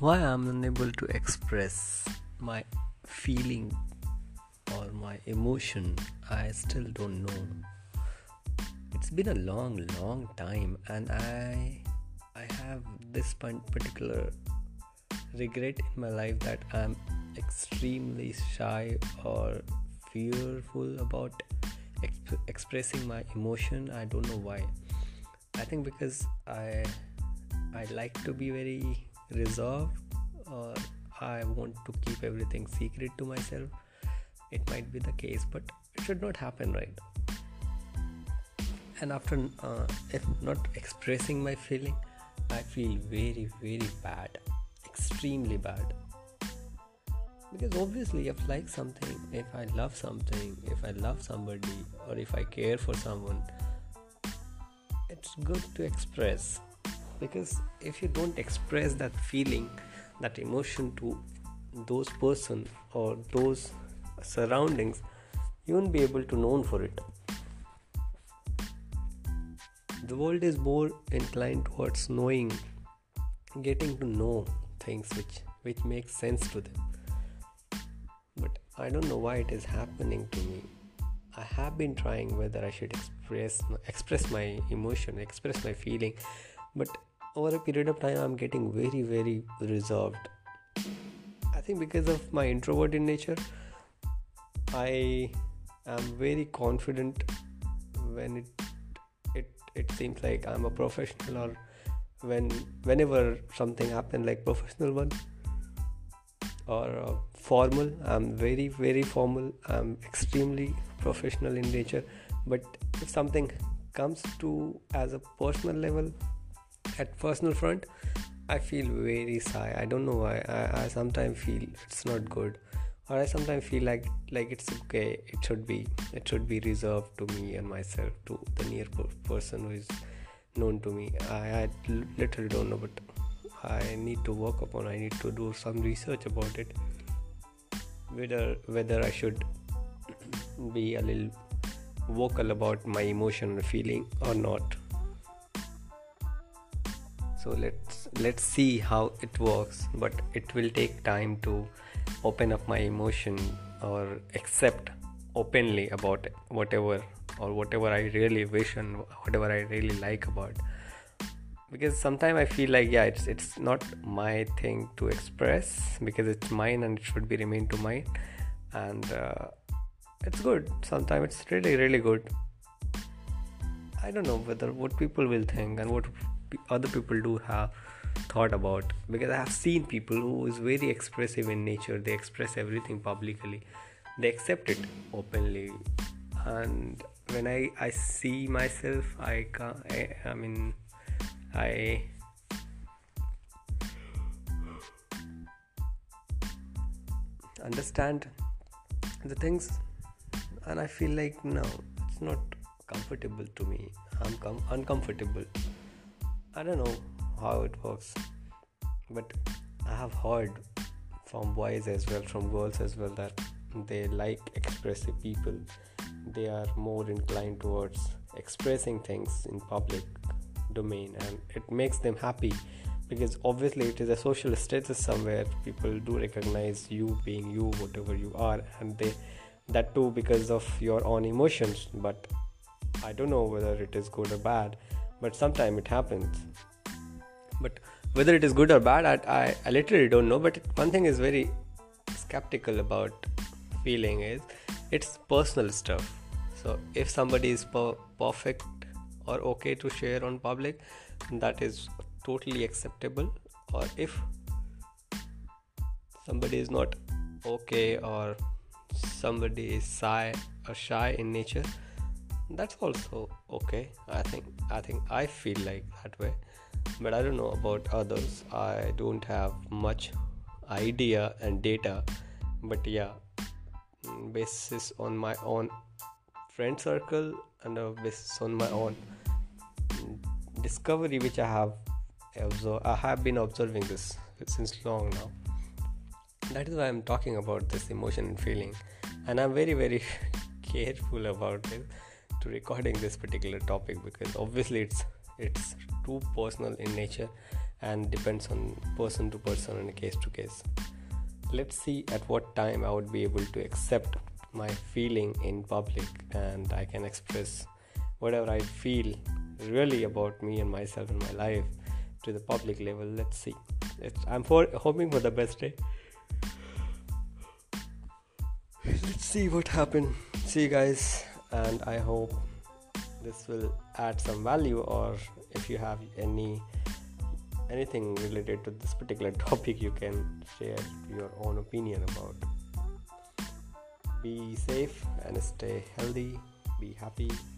why I'm unable to express my feeling or my emotion, I still don't know. It's been a long time, and I have this particular regret in my life that I'm extremely shy or fearful about expressing my emotion. I don't know why. I think because I like to be very reserved, or I want to keep everything secret to myself. It might be the case, but it should not happen, right? And after if not expressing my feeling, I feel very bad, extremely bad, because obviously if I like something, if I love something, if I love somebody, or if I care for someone, it's good to express. Because if you don't express that feeling, that emotion to those person or those surroundings, you won't be able to known for it. The world is more inclined towards knowing, getting to know things which make sense to them. But I don't know why it is happening to me. I have been trying whether I should express my emotion, express my feeling, but over a period of time I'm getting very reserved. I think because of my introverted nature, I am very confident when it seems like I'm a professional, or whenever something happens like professional one or formal, I'm very formal, I'm extremely professional in nature. But if something comes to as a personal level, at personal front, I feel very shy. I don't know why. I sometimes feel it's not good, or I sometimes feel like it's okay, it should be reserved to me and myself, to the near person who is known to me. I literally don't know, but I need to work upon, I need to do some research about it, whether I should be a little vocal about my emotion and feeling or not. So let's see how it works, but it will take time to open up my emotion or accept openly about whatever I really wish and whatever I really like about. Because sometimes I feel like it's not my thing to express, because it's mine and it should be remain to mine. And it's good. Sometimes it's really good. I don't know whether what people will think and what other people do have thought about, because I have seen people who is very expressive in nature. They express everything publicly, they accept it openly. And when I see myself, I understand the things, and I feel like no, it's not comfortable to me. I'm uncomfortable. I don't know how it works, but I have heard from boys as well, from girls as well, that they like expressive people. They are more inclined towards expressing things in public domain, and it makes them happy, because obviously it is a social status somewhere. People do recognize you being you, whatever you are, and that too because of your own emotions. But I don't know whether it is good or bad, but sometimes it happens. But whether it is good or bad, I literally don't know. But one thing is very skeptical about feeling is it's personal stuff. So if somebody is perfect or okay to share on public, that is totally acceptable. Or if somebody is not okay, or somebody is shy in nature, that's also okay. I think I feel like that way, but I don't know about others. I don't have much idea and data, but basis on my own friend circle and basis on my own discovery which I have observed. I have been observing this since long now. That is why I'm talking about this emotion and feeling, and I'm very careful about it to recording this particular topic, because obviously it's too personal in nature, and depends on person to person and case to case. Let's see at what time I would be able to accept my feeling in public and I can express whatever I feel really about me and myself and my life to the public level. Let's see. I'm hoping for the best day. Let's see what happens. See you guys, and I hope this will add some value, or if you have anything related to this particular topic, you can share your own opinion about. Be safe and stay healthy. Be happy.